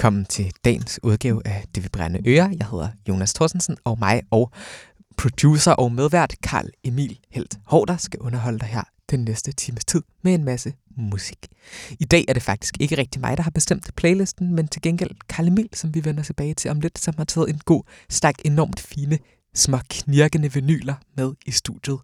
velkommen til dagens udgave af Det Vibrerende Øre. Jeg hedder Jonas Thorsensen, og mig og producer og medvært Carl Emil Heldt skal underholde dig her den næste times tid med en masse musik. I dag er det faktisk ikke rigtig mig, der har bestemt playlisten, men til gengæld Carl Emil, som vi vender tilbage til om lidt, som har taget en god stak enormt fine, små knirkende vinyler med i studiet.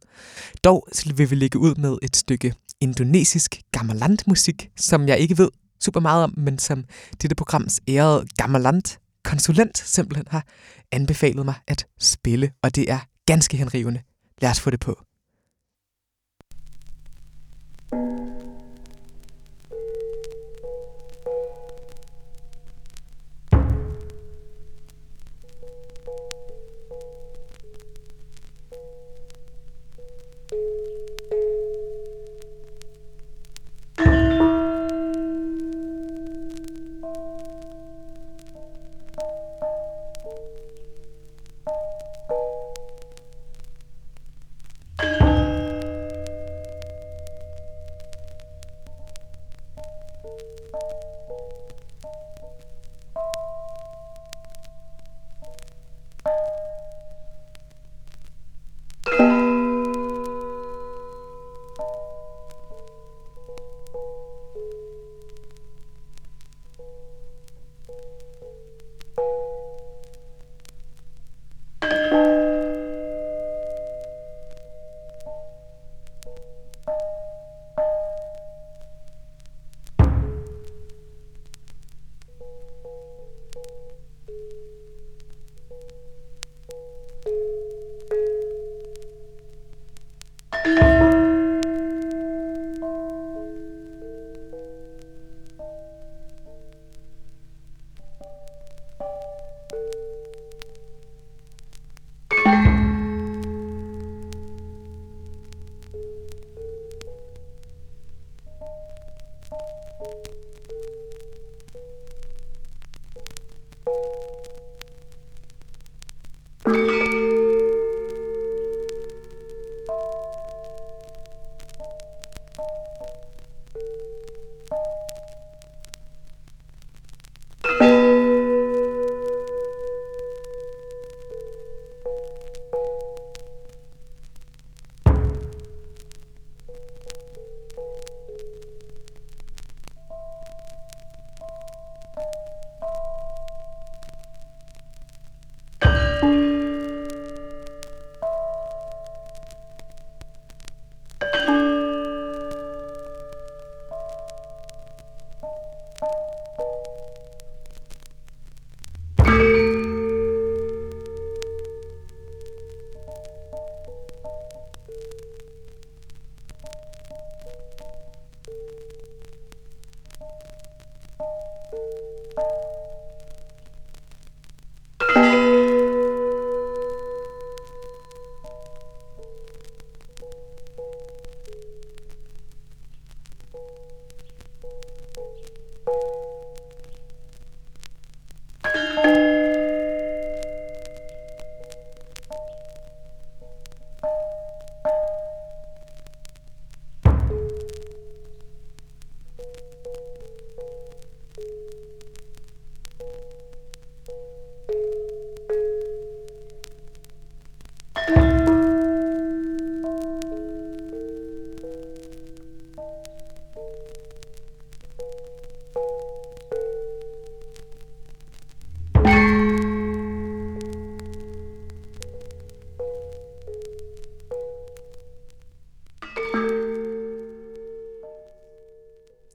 Dog vil vi lægge ud med et stykke indonesisk gamelan-musik, som jeg ikke ved super meget om, men som dette programs ærede gamelan-konsulent simpelthen har anbefalet mig at spille, og det er ganske henrivende. Lad os få det på.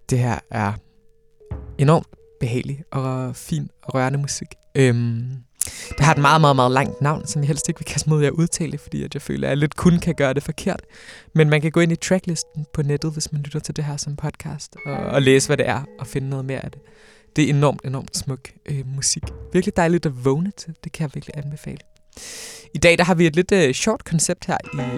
Det her er enormt behagelig og fin og rørende musik. Det har et meget, meget, meget langt navn, som jeg helst ikke vil kaste mod at udtale, fordi at jeg føler, at jeg lidt kun kan gøre det forkert. Men man kan gå ind i tracklisten på nettet, hvis man lytter til det her som podcast, og læse, hvad det er, og finde noget mere af det. Det er enormt, enormt smuk musik. Virkelig dejligt at vågne til. Det kan jeg virkelig anbefale. I dag der har vi et lidt short koncept her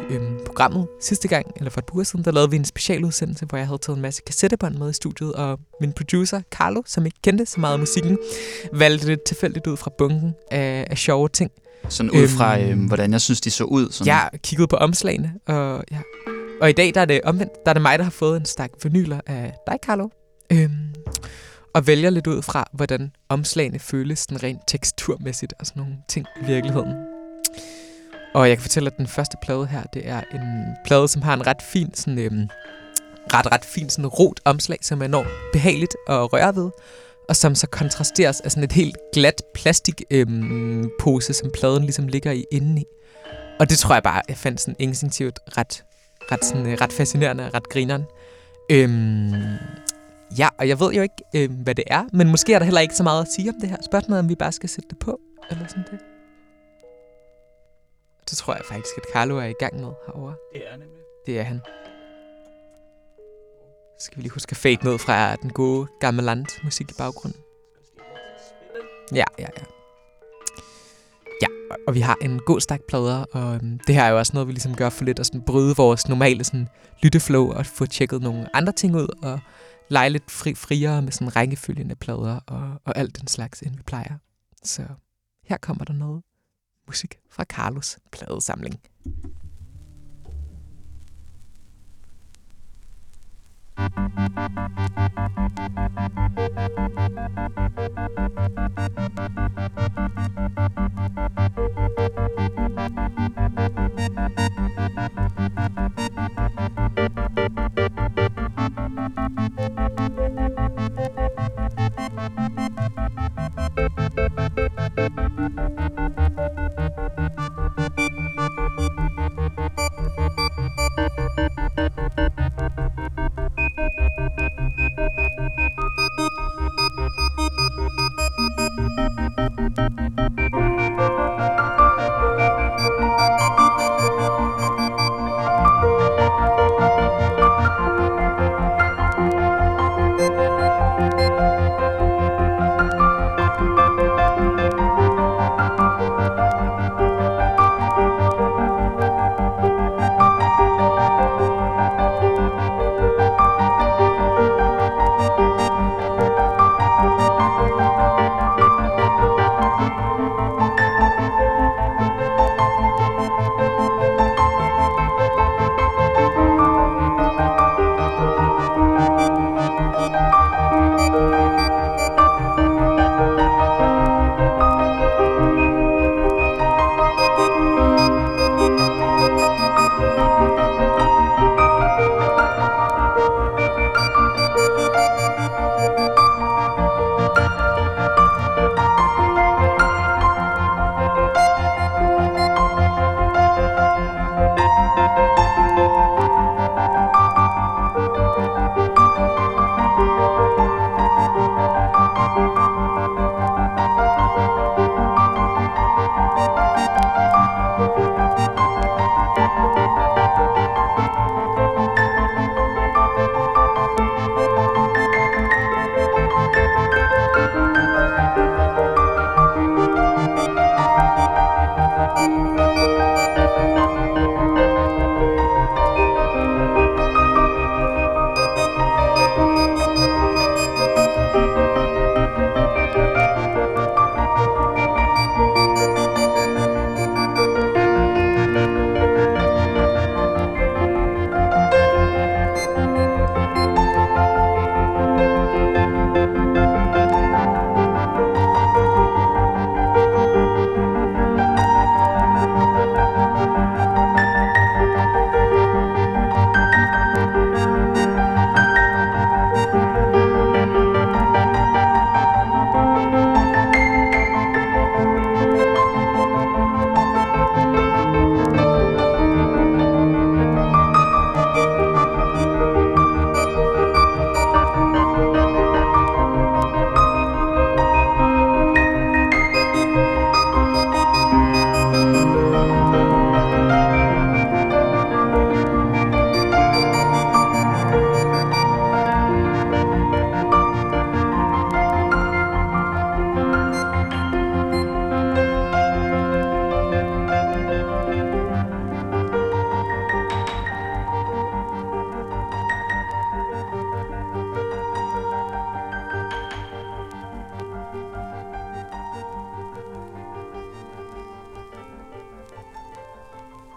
i programmet. Sidste gang, eller for et par uger siden, der lavede vi en specialudsendelse, hvor jeg havde taget en masse kassettebånd med i studiet, og min producer, Carlo, som ikke kendte så meget musikken, valgte det tilfældigt ud fra bunken af sjove ting. Sådan ud fra, hvordan jeg synes, de så ud? Sådan. Ja, kiggede på omslagene. Og, ja. Og i dag, der er det omvendt. Der er det mig, der har fået en stak vinyler af dig, Carlo. og vælger lidt ud fra, hvordan omslagene føles den rent teksturmæssigt og sådan nogle ting i virkeligheden. Og jeg kan fortælle, at den første plade her, det er en plade, som har en ret fin sådan, ret fint sådan rot omslag, som er enormt behageligt at røre ved, og som så kontrasteres af sådan et helt glat plastikpose, som pladen ligesom ligger i indeni. Og det tror jeg bare, jeg fandt sådan instinktivt ret fascinerende og ret grineren. Ja, og jeg ved jo ikke, hvad det er, men måske er der heller ikke så meget at sige om det her. Spørgsmålet om vi bare skal sætte det på, eller sådan det. Det tror jeg faktisk, at Carlo er i gang med herovre. Det er nemlig. Det er han. Så skal vi lige huske at fade ned fra den gode gamle landmusik i baggrunden. Ja. Ja, og vi har en god stak plader, og det her er jo også noget, vi ligesom gør for lidt at sådan bryde vores normale sådan lytteflow og få tjekket nogle andre ting ud og lege lidt friere med sådan rækkefølgen af plader og alt den slags, end vi plejer. Så her kommer der noget musik fra Carlos pladesamling.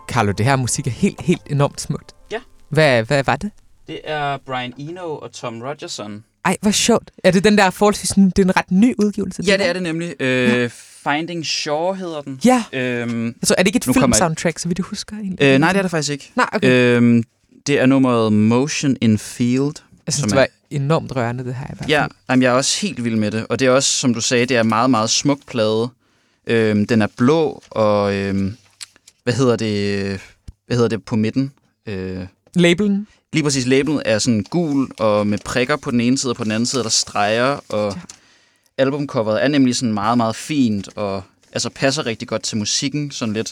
Carlo, det her musik er helt enormt smukt. Ja. Hvad var det? Det er Brian Eno og Tom Rogerson. Ej, hvor sjovt. Er det den der forholdsvis, det er en ret ny udgivelse? Ja, det er det nemlig. Finding Shore hedder den. Ja. Altså, er det ikke et filmsoundtrack, så vidt du husker egentlig? Nej, det er det faktisk ikke. Nej, okay. Det er nummeret Motion in Field. Jeg synes, det var enormt rørende, det her i hvert fald. Ja, jamen, jeg er også helt vild med det. Og det er også, som du sagde, det er en meget, meget smuk plade. Den er blå, og hvad hedder det på midten? Labelen. Lige præcis, labelen er sådan gul, og med prikker på den ene side, og på den anden side, der streger, og ja. Albumcoveret er nemlig sådan meget, meget fint, og altså passer rigtig godt til musikken, sådan lidt.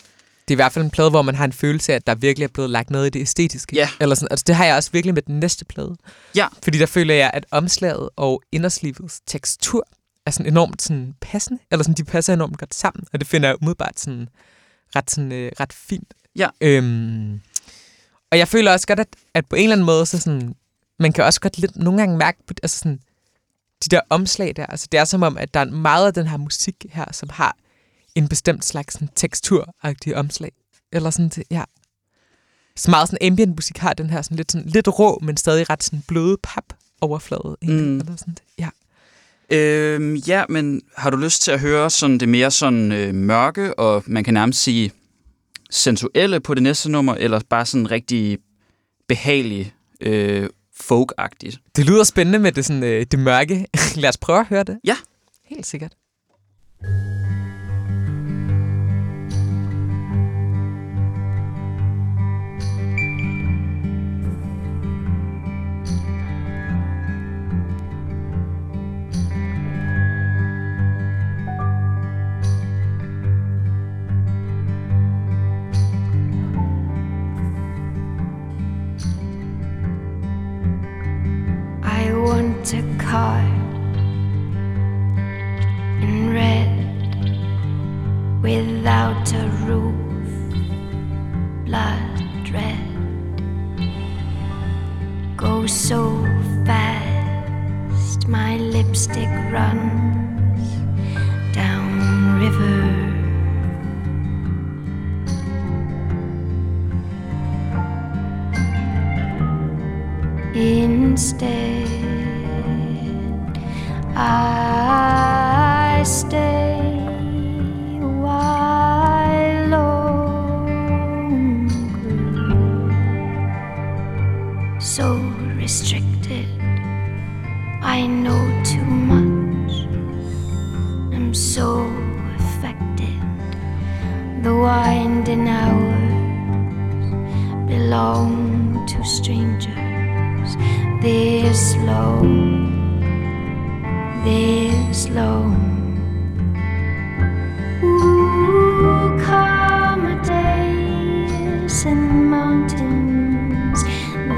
Det er i hvert fald en plade, hvor man har en følelse af, at der virkelig er blevet lagt noget i det æstetiske. Ja. Eller sådan. Altså, det har jeg også virkelig med den næste plade. Ja. Fordi der føler jeg, at omslaget og inderslivets tekstur er sådan enormt sådan passende, eller sådan, de passer enormt godt sammen, og det finder jeg umiddelbart ret fint. Ja. Og jeg føler også godt, at på en eller anden måde, så sådan, man kan også godt lidt nogle gange mærke, altså sådan, de der omslag der, altså det er som om, at der er meget af den her musik her, som har en bestemt slags sådan, teksturagtige omslag, eller sådan, ja. Så meget sådan ambient musik har den her sådan lidt rå, men stadig ret sådan bløde pap overflade, eller sådan, ja. Ja, men har du lyst til at høre sådan det mere sådan mørke, og man kan nærmest sige sensuelle på det næste nummer, eller bare sådan rigtig behagelig folk-agtigt? Det lyder spændende med det, sådan, det mørke. Lad os prøve at høre det. Ja. Helt sikkert. A card in red without a roof, blood red. Go so fast, my lipstick runs down river. Instead I stay a while longer. So restricted, I know too much. I'm so affected. The winding hours belong to strangers. They're slow. This low. Ooh, come a days and mountains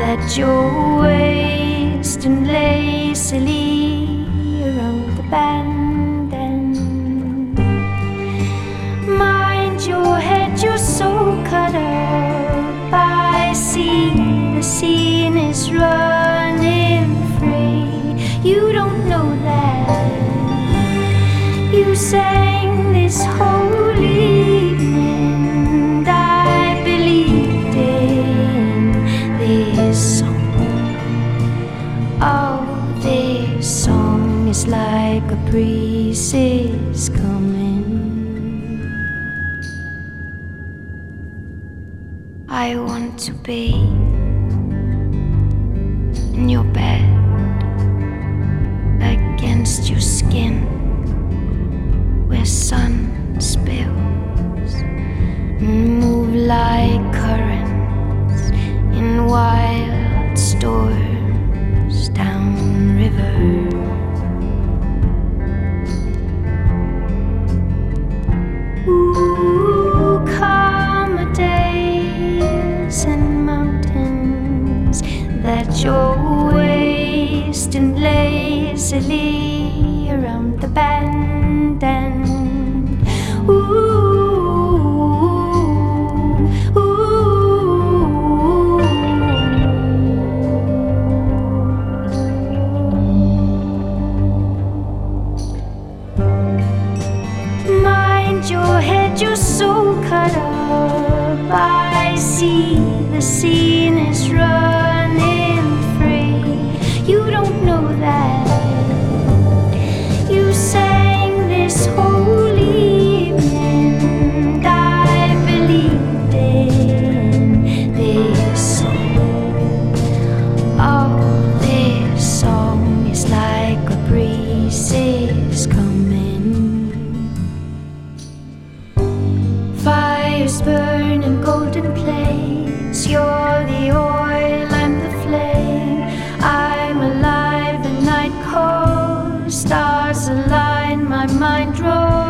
that your waist and lazily around the bend. And mind your head, you're so cut up. I see the scene is running free. You don't know that. You sang this whole evening, and I believed in this song. Oh, this song is like a breeze is coming. I want to be in your bed, against your skin, where sun spills and move like currents in wild storms down river. Ooh, calmer days and mountains that you're wasting lazily around the bend. And ooh, ooh, ooh. Mind your head, you're so cut up. I see the scene is running free. You don't know that. sperm and golden plates. You're the oil, I'm the flame. I'm alive, the night calls. Stars align, my mind roars.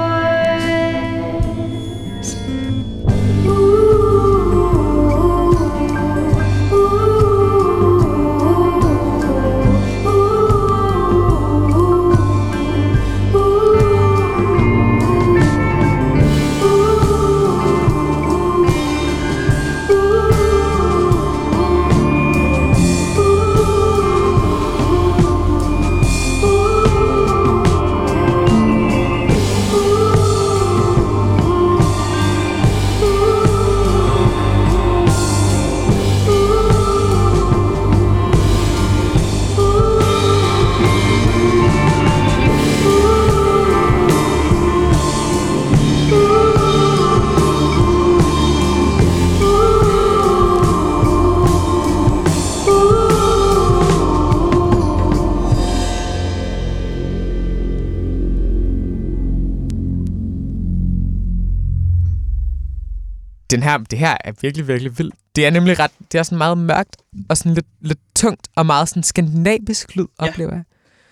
Det her er virkelig, virkelig vildt. Det er nemlig ret, det er sådan meget mørkt og sådan lidt tungt og meget sådan skandinavisk lyd, ja, oplever jeg.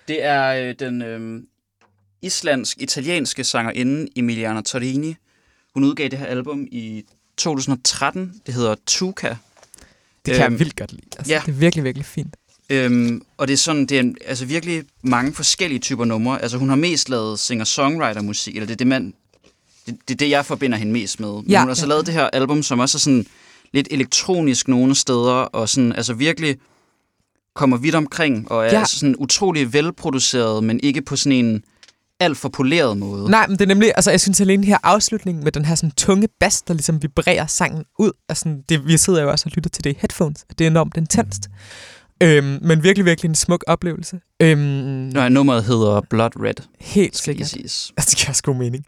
Det er den islandsk-italienske sangerinde Emiliana Torrini. Hun udgav det her album i 2013. Det hedder Tuca. Det kan jeg vildt godt lide. Altså, ja. Det er virkelig, virkelig fint. Og det er sådan, det er altså virkelig mange forskellige typer numre. Altså hun har mest lavet singer-songwriter-musik, eller det er det, jeg forbinder hende mest med. Men ja, hun har så lavet det her album, som også er sådan lidt elektronisk nogle steder, og sådan, altså virkelig kommer vidt omkring, og er altså sådan utrolig velproduceret, men ikke på sådan en alt for poleret måde. Nej, men det er nemlig, altså jeg synes alene her afslutningen med den her sådan tunge bass, der ligesom vibrerer sangen ud, og sådan, det, vi sidder jo også og lytter til det i headphones, og det er enormt intenst. Men virkelig, virkelig en smuk oplevelse. Nå, nummeret hedder Blood Red. Helt sikkert. Altså, det giver også god mening.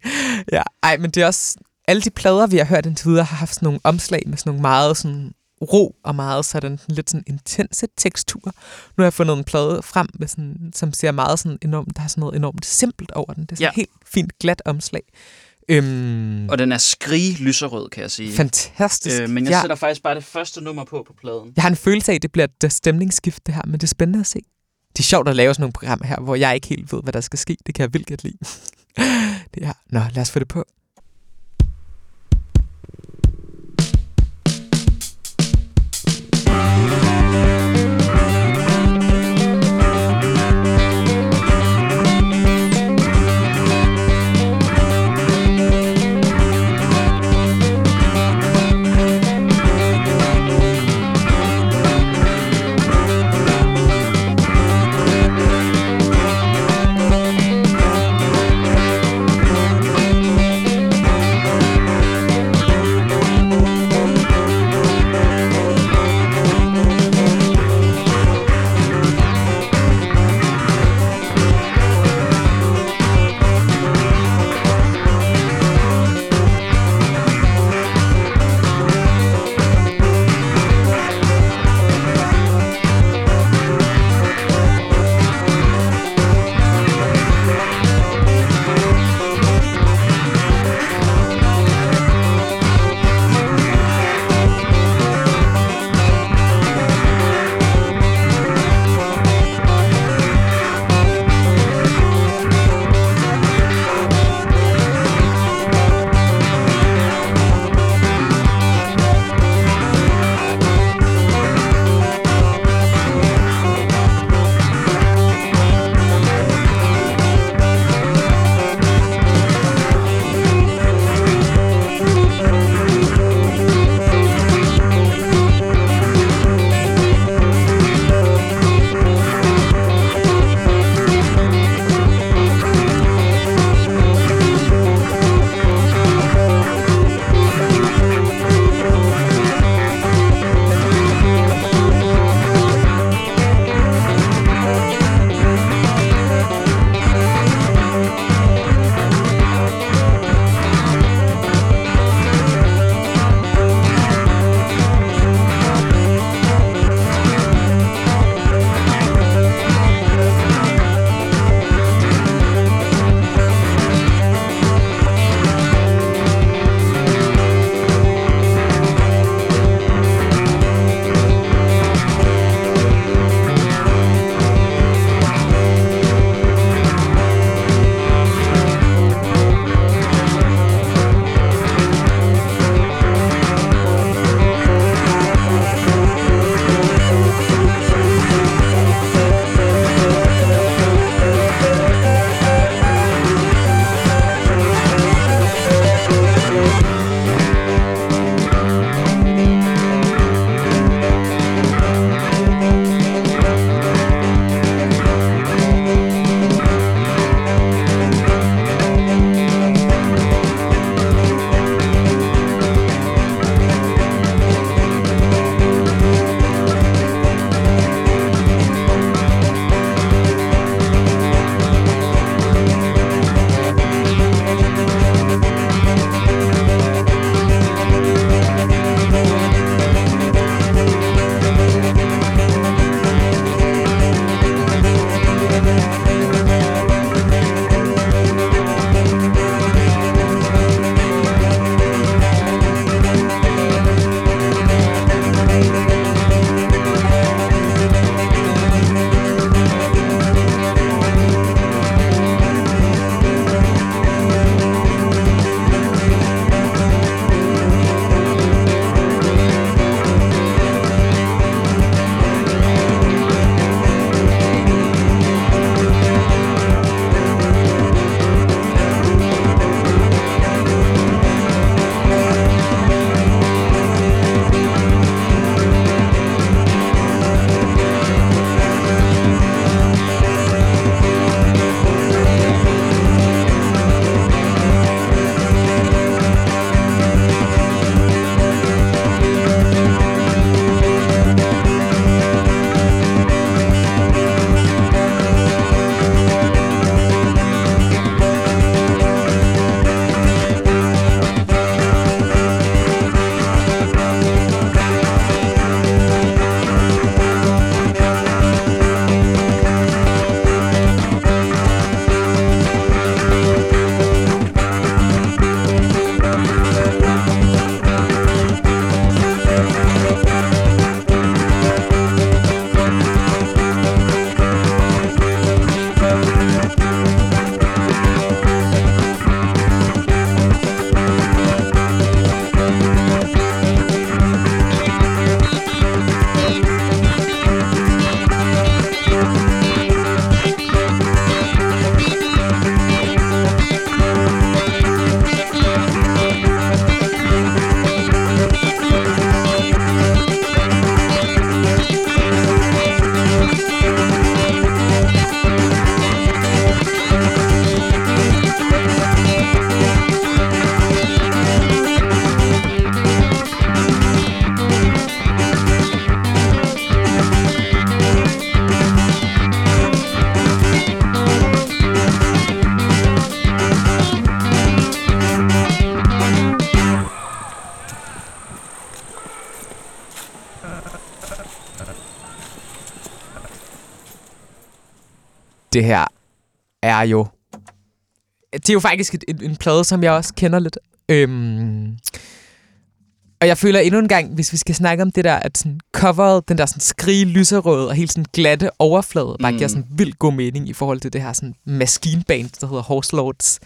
Ja, ej, men det er også... Alle de plader, vi har hørt indtil videre, har haft sådan nogle omslag med sådan nogle meget sådan ro og meget sådan lidt sådan intense teksturer. Nu har jeg fundet en plade frem, med sådan, som ser meget sådan enormt... Der er sådan noget enormt simpelt over den. Det er sådan helt fint glat omslag. Og den er skrig-lyserød, kan jeg sige. Fantastisk. Men jeg sætter faktisk bare det første nummer på pladen. Jeg har en følelse af, at det bliver et stemningsskift, det her, men det er spændende at se. Det er sjovt at lave sådan nogle programmer her, hvor jeg ikke helt ved, hvad der skal ske. Det kan jeg vildt godt lide. Det her. Nå, lad os få det på. det her er jo... Det er jo faktisk en plade, som jeg også kender lidt. Og jeg føler endnu en gang, hvis vi skal snakke om det der, at sådan coveret, den der sådan skrige lyserød og helt sådan glatte overflade, bare giver sådan vildt god mening i forhold til det her sådan maskinband, der hedder Horse Lords,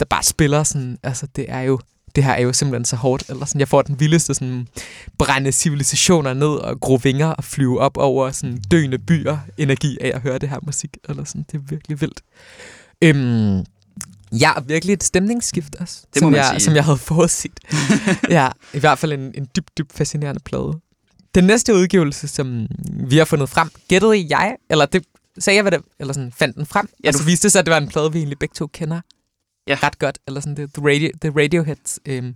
der bare spiller sådan, altså det her er jo simpelthen så hårdt, eller sådan, jeg får den vildeste sådan brænde civilisationer ned og gro vinger og flyve op over sådan døende byer energi af at høre det her musik, eller sådan, det er virkelig vildt. Ja, virkelig et stemningsskift også, som jeg havde forudset. Ja, i hvert fald en dybt fascinerende plade. Den næste udgivelse, som vi har fundet frem, gættede jeg, eller det sagde jeg, hvad det, eller sådan fandt den frem, ja, og så viste det sig, at det var en plade, vi egentlig begge to kender ret godt, eller sådan The Radiohead,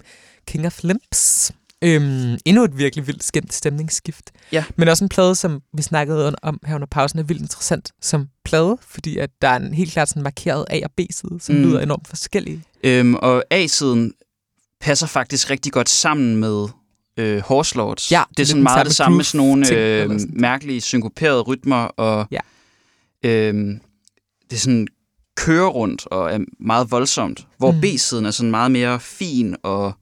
King of Limbs. Endnu et virkelig vildt skæmt stemningsskift. Ja. Men også en plade, som vi snakkede om her under pausen, er vildt interessant som plade, fordi at der er en helt klart sådan markeret A- og B-side, som lyder enormt forskellige. Og A-siden passer faktisk rigtig godt sammen med Horse Lords. Ja, det er sådan meget det samme med sådan nogle mærkelige synkoperede rytmer, og det er sådan kører rundt og er meget voldsomt, hvor B-siden er sådan meget mere fin og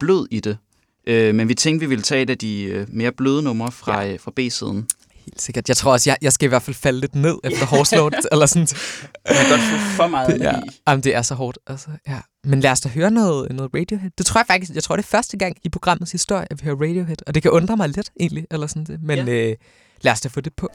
blød i det. Men vi tænkte, vi ville tage et af de mere bløde numre fra B-siden. Helt sikkert. Jeg tror også, jeg skal i hvert fald falde lidt ned efter Horse Lords, eller sådan. Jeg har godt for meget energi. Jamen, det er så hårdt. Altså, ja. Men lad os da høre noget Radiohead. Det tror jeg faktisk, det er første gang i programmets historie, at vi hører Radiohead, og det kan undre mig lidt, egentlig, eller sådan det. Men lad os da få det på.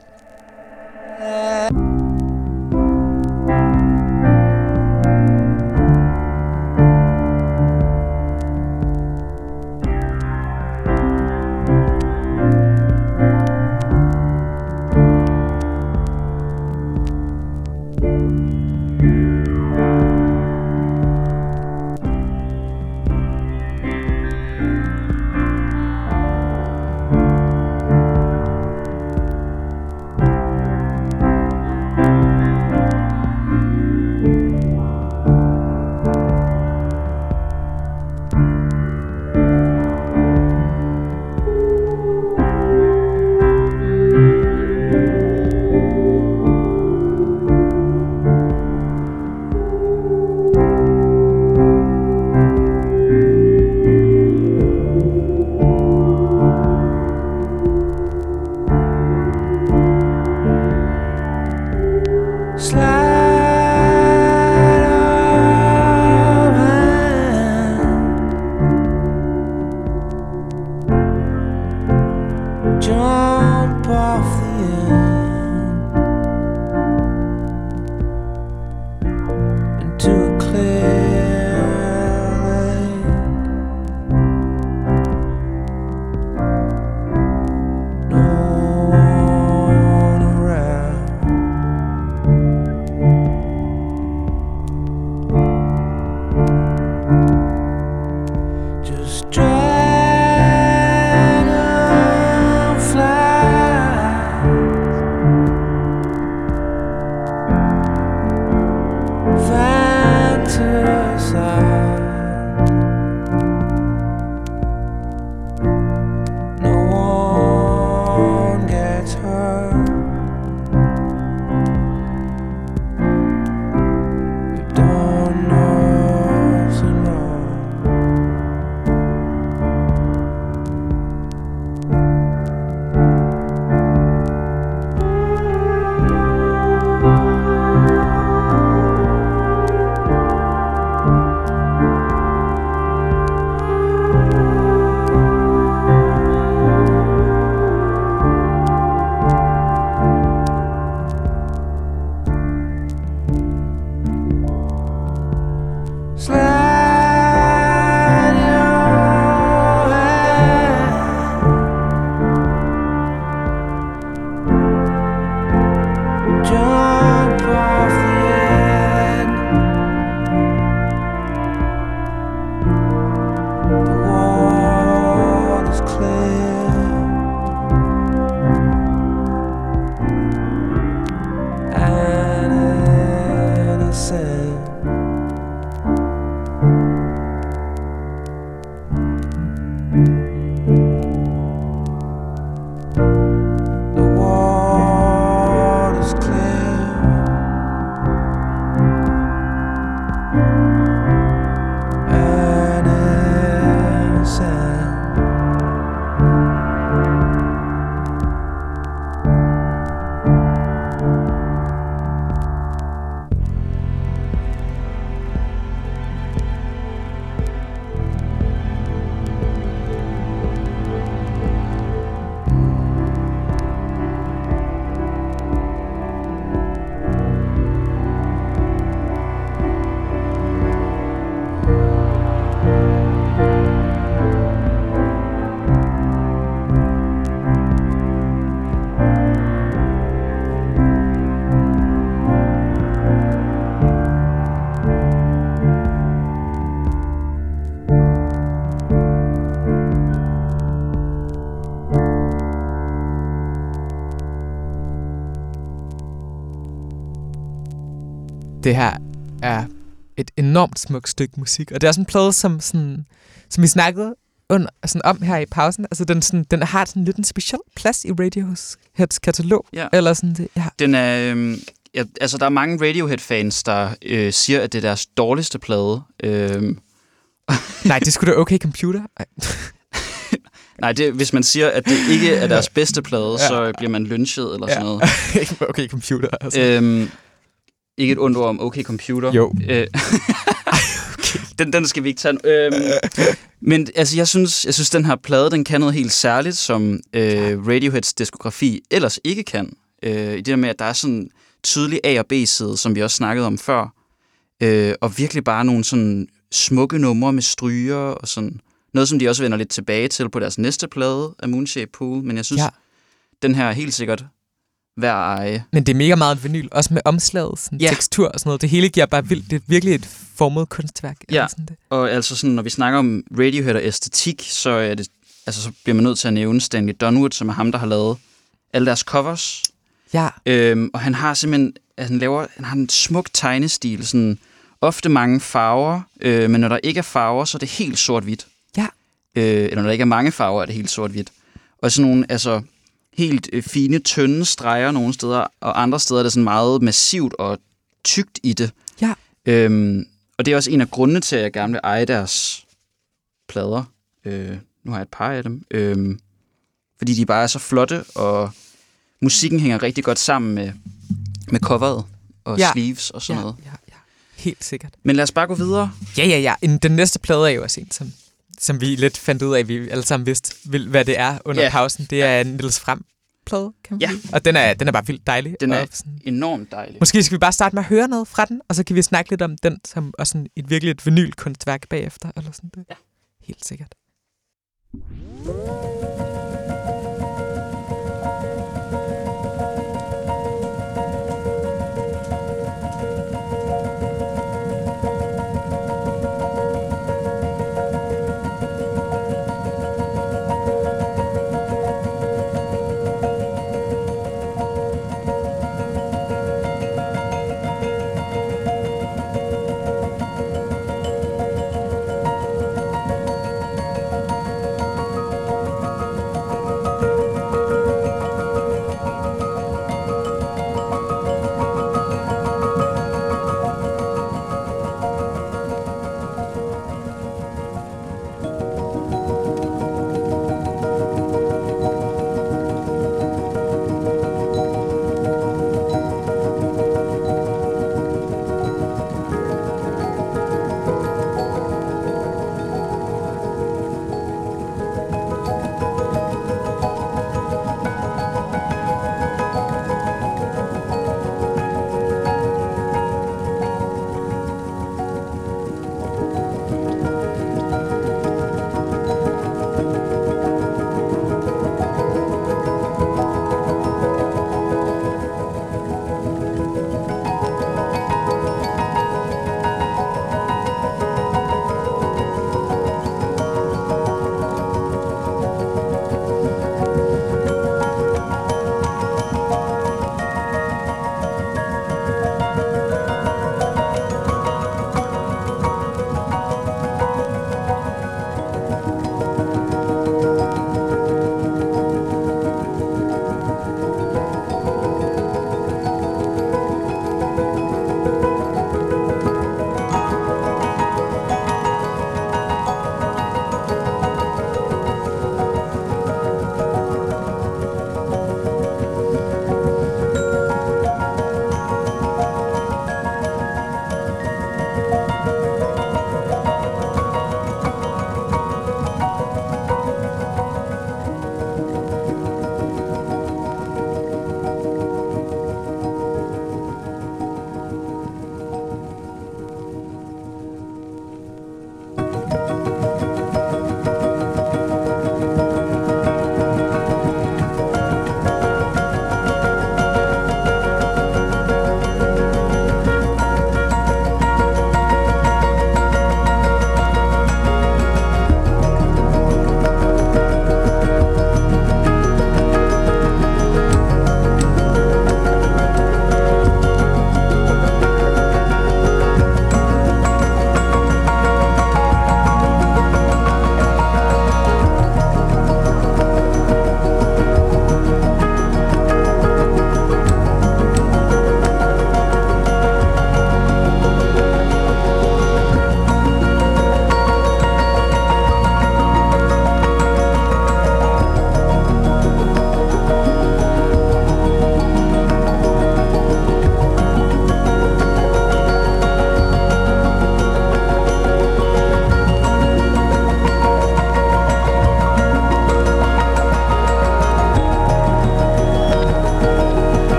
det her er et enormt smukt stykke musik. Og det er også en plade, som vi snakkede om her i pausen. Altså, den har sådan lidt en speciel plads i Radioheads katalog. Ja. Eller sådan det, ja. Den er... Ja, altså, der er mange Radiohead-fans, der siger, at det er deres dårligste plade. Nej, det skulle da Okay Computer. Nej, det, hvis man siger, at det ikke er deres bedste plade, så bliver man lynchet eller sådan noget. Okay Computer. Altså. Ikke et ondt ord om Okay Computer. Jo. Okay. Den skal vi ikke tage. Men altså, jeg synes, den her plade, den kan noget helt særligt, som Radioheads diskografi ellers ikke kan. I det der med, at der er sådan tydelig A- og B-side, som vi også snakkede om før, og virkelig bare nogle sådan smukke numre med stryger og sådan. Noget, som de også vender lidt tilbage til på deres næste plade af Moonshaped Pool, men jeg synes, den her er helt sikkert værd at eje. Men det er mega meget vinyl, også med omslaget, sådan tekstur og sådan noget. Det hele giver bare vildt, det er virkelig et formet kunstværk. Ja, sådan det. Og altså sådan, når vi snakker om Radiohead og æstetik, så er det, altså, så bliver man nødt til at nævne Stanley Donwood, som er ham, der har lavet alle deres covers. Ja. Og han har simpelthen, han har en smuk tegnestil, sådan ofte mange farver, men når der ikke er farver, så er det helt sort-hvidt. Ja. Eller når der ikke er mange farver, er det helt sort-hvidt. Og sådan nogle, altså helt fine, tynde streger nogle steder, og andre steder er det sådan meget massivt og tykt i det. Ja. Og det er også en af grundene til, at jeg gerne vil eje deres plader. Nu har jeg et par af dem. Fordi de bare er så flotte, og musikken hænger rigtig godt sammen med coveret og sleeves og sådan noget. Ja. Helt sikkert. Men lad os bare gå videre. Ja. Den næste plade er jo også en, som vi lidt fandt ud af, vi alle sammen vidste, hvad det er under pausen. Det er en Niels Frem-plade, kan man sige. Og den er bare vildt dejlig. Den er sådan enormt dejlig. Måske skal vi bare starte med at høre noget fra den, og så kan vi snakke lidt om den, som også sådan et virkelig et vinylkunstværk bagefter, eller sådan det. Ja. Helt sikkert.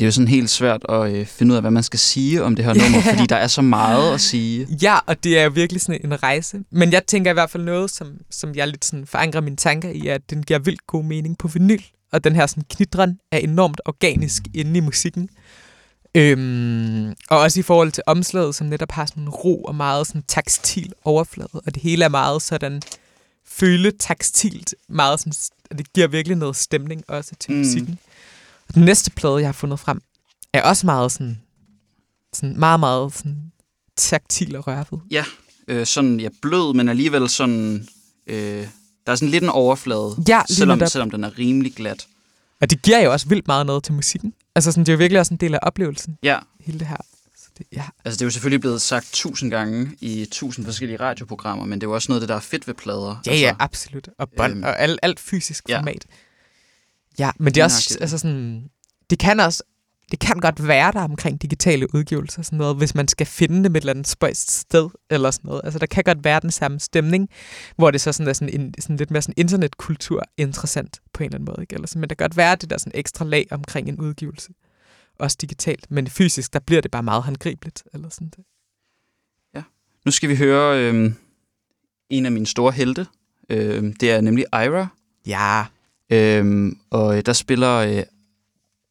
Det er jo sådan helt svært at finde ud af, hvad man skal sige om det her nummer, fordi der er så meget at sige. Ja, og det er jo virkelig sådan en rejse. Men jeg tænker i hvert fald noget, som jeg lidt sådan forankrer mine tanker i, at den giver vildt god mening på vinyl. Og den her sådan knitren er enormt organisk inde i musikken. Og også i forhold til omslaget, som netop har sådan en ro og meget sådan tekstil overflade. Og det hele er meget sådan føle tekstilt. Meget sådan, og det giver virkelig noget stemning også til musikken. Den næste plade, jeg har fundet frem, er også meget sådan meget, meget sådan taktil og rørt. Ja, sådan blød, men alligevel sådan... der er sådan lidt en overflade, ja, selvom den er rimelig glat. Og det giver jo også vildt meget noget til musikken. Altså sådan, det er jo virkelig også en del af oplevelsen, ja. Hele det her. Så det, ja. Altså det er jo selvfølgelig blevet sagt 1000 gange i 1000 forskellige radioprogrammer, men det er jo også noget af det, der er fedt ved plader. Ja, altså, ja, absolut. Og bånd og alt fysisk format. Ja, men det er også altså sådan, det kan godt være der omkring digitale udgivelser, sådan noget, hvis man skal finde det med et eller andet spøjst sted eller sådan noget. Altså der kan godt være den samme stemning, hvor det så sådan er sådan lidt mere sådan internetkultur interessant på en eller anden måde, ikke? Eller sådan, men der kan godt være det der sådan ekstra lag omkring en udgivelse, også digitalt, men fysisk der bliver det bare meget håndgribeligt eller sådan det. Ja, nu skal vi høre en af mine store helte. Det er nemlig Irah. Ja. Og der spiller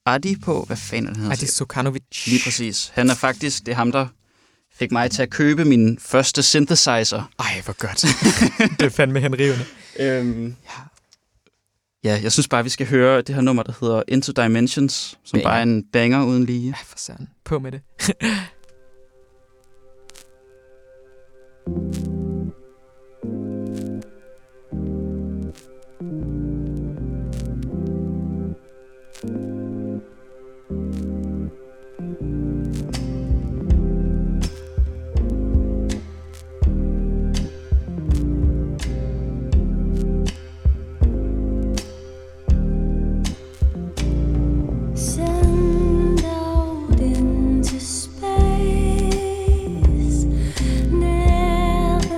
Adi på, hvad fanden hedder han? Adi Sokanovich. Lige præcis. Han er faktisk, det er ham, der fik mig til at købe min første synthesizer. Ej, hvor godt. Det er fandme henrivende. Ja, jeg synes bare, vi skal høre det her nummer, der hedder Into Dimensions, som bare er en banger uden lige. Ej, for satan. På med det. Out into space, never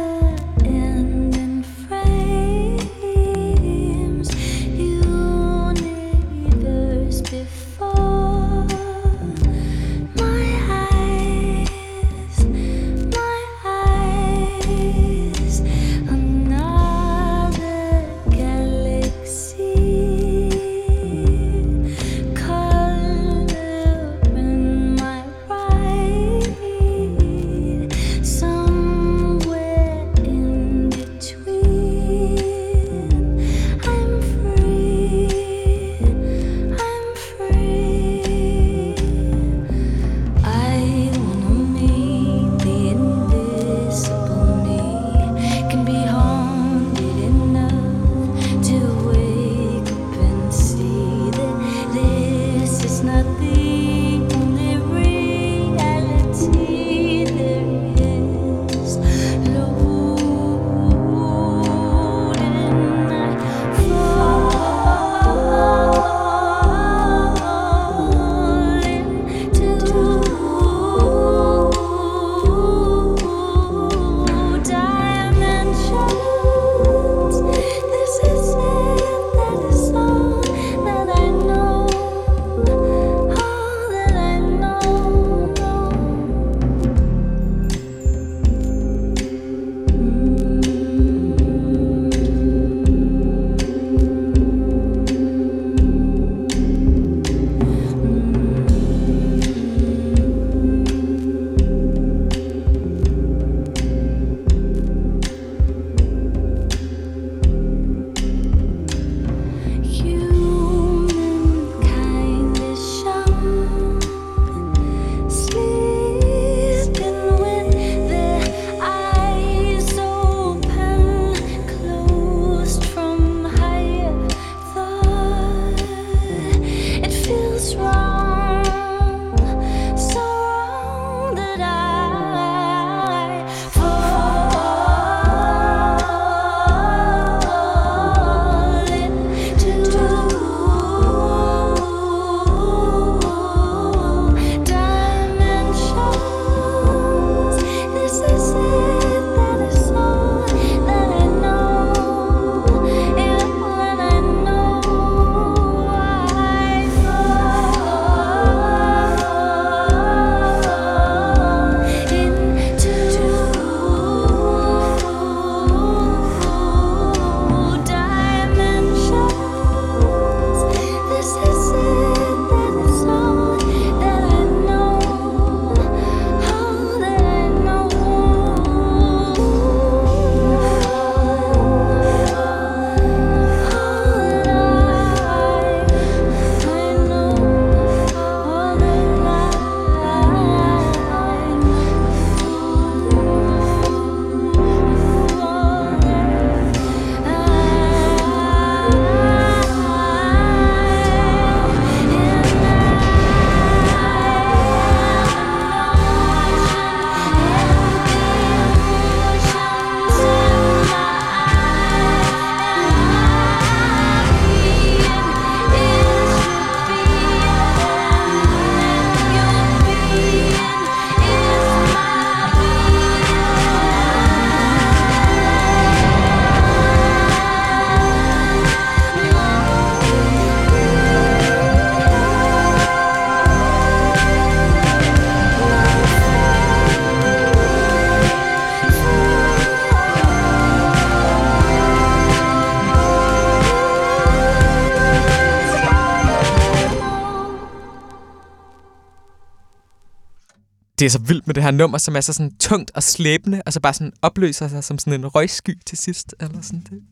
det er så vildt med det her nummer, som er så sådan tungt og slæbende, og så bare sådan opløser sig som sådan en røgsky til sidst, eller sådan det.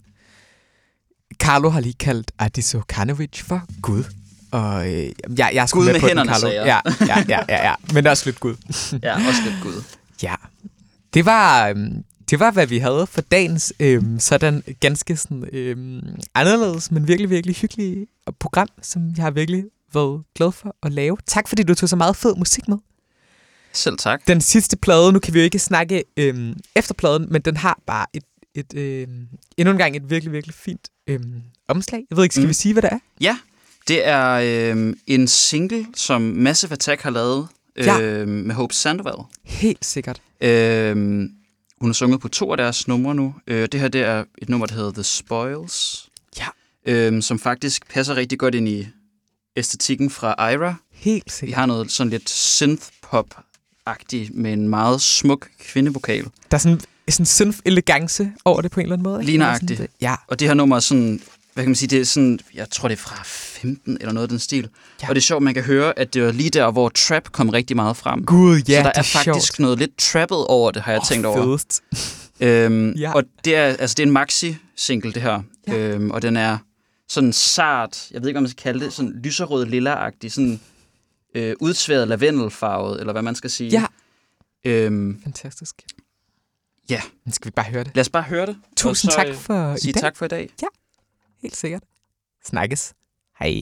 Carlo har lige kaldt Adi Sokanovich for Gud. Og jeg er sgu med på den, Carlo. Ja. Men også lidt Gud. Ja. Det var, hvad vi havde for dagens sådan ganske sådan, anderledes, men virkelig, virkelig hyggelige program, som jeg har virkelig været glad for at lave. Tak, fordi du tog så meget fed musik med. Selv tak. Den sidste plade, nu kan vi jo ikke snakke efter pladen, men den har bare endnu en gang et virkelig, virkelig fint omslag. Jeg ved ikke, skal vi sige, hvad det er? Ja, det er en single, som Massive Attack har lavet med Hope Sandoval. Helt sikkert. Hun har sunget på 2 af deres numre nu. Det her, det er et nummer, der hedder The Spoils. Ja. Som faktisk passer rigtig godt ind i æstetikken fra Irah. Helt sikkert. Vi har noget sådan lidt synth-pop-agtigt med en meget smuk kvindevokal. Der er sådan en synth-elegance over det på en eller anden måde. Ligner-agtigt. Ja. Og det her nummer er sådan, hvad kan man sige, det er sådan, jeg tror det er fra 15 eller noget af den stil. Ja. Og det er sjovt, man kan høre, at det var lige der, hvor trap kom rigtig meget frem. Gud, ja, så der er faktisk sjovt. Noget lidt trappet over det, har jeg tænkt over. Ja. Og det er, altså, det er en maxi-single, det her. Ja. Og den er sådan sart, jeg ved ikke, hvad man skal kalde det, sådan lyserød lilla-agtig, sådan udsværet lavendelfarvet, eller hvad man skal sige. Ja. Fantastisk. Ja. Men skal vi bare høre det? Lad os bare høre det. Tusind tak for i dag. Tak for i dag. Ja. Helt sikkert. Snakkes. Hej.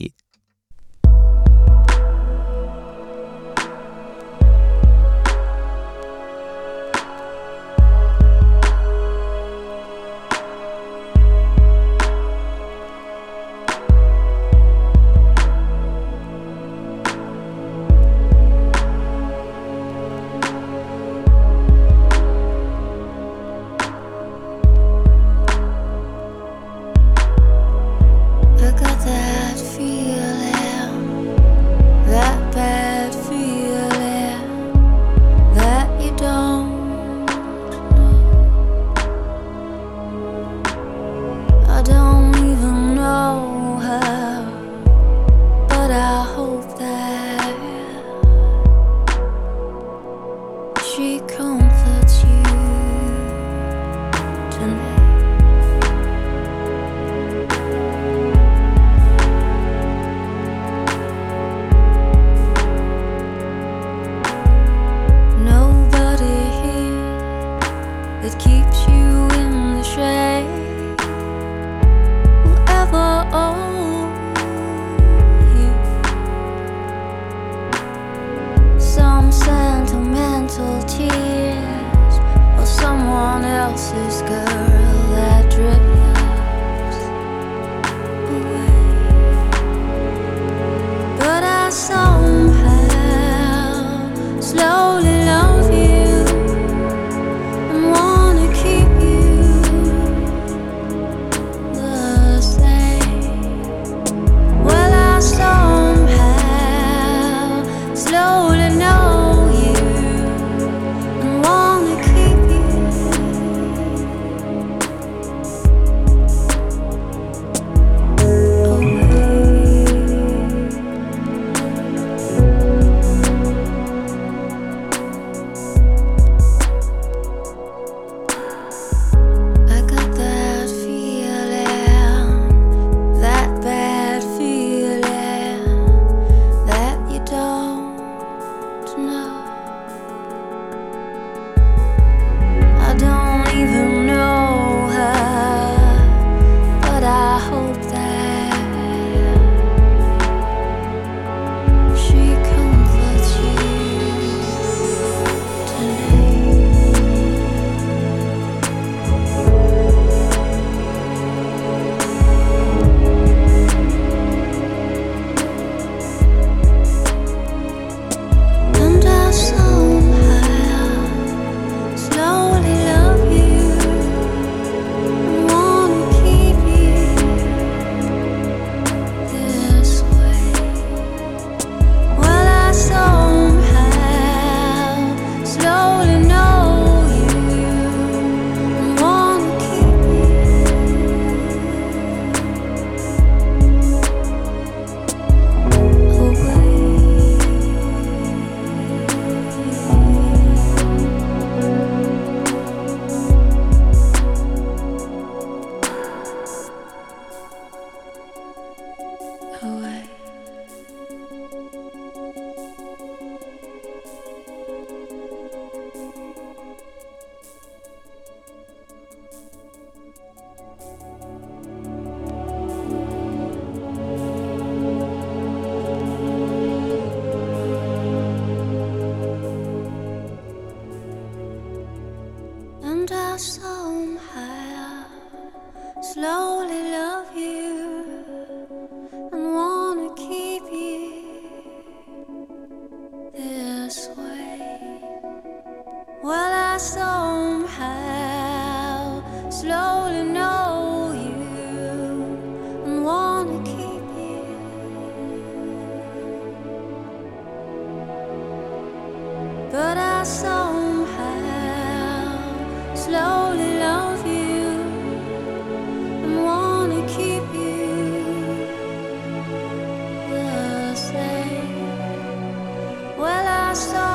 So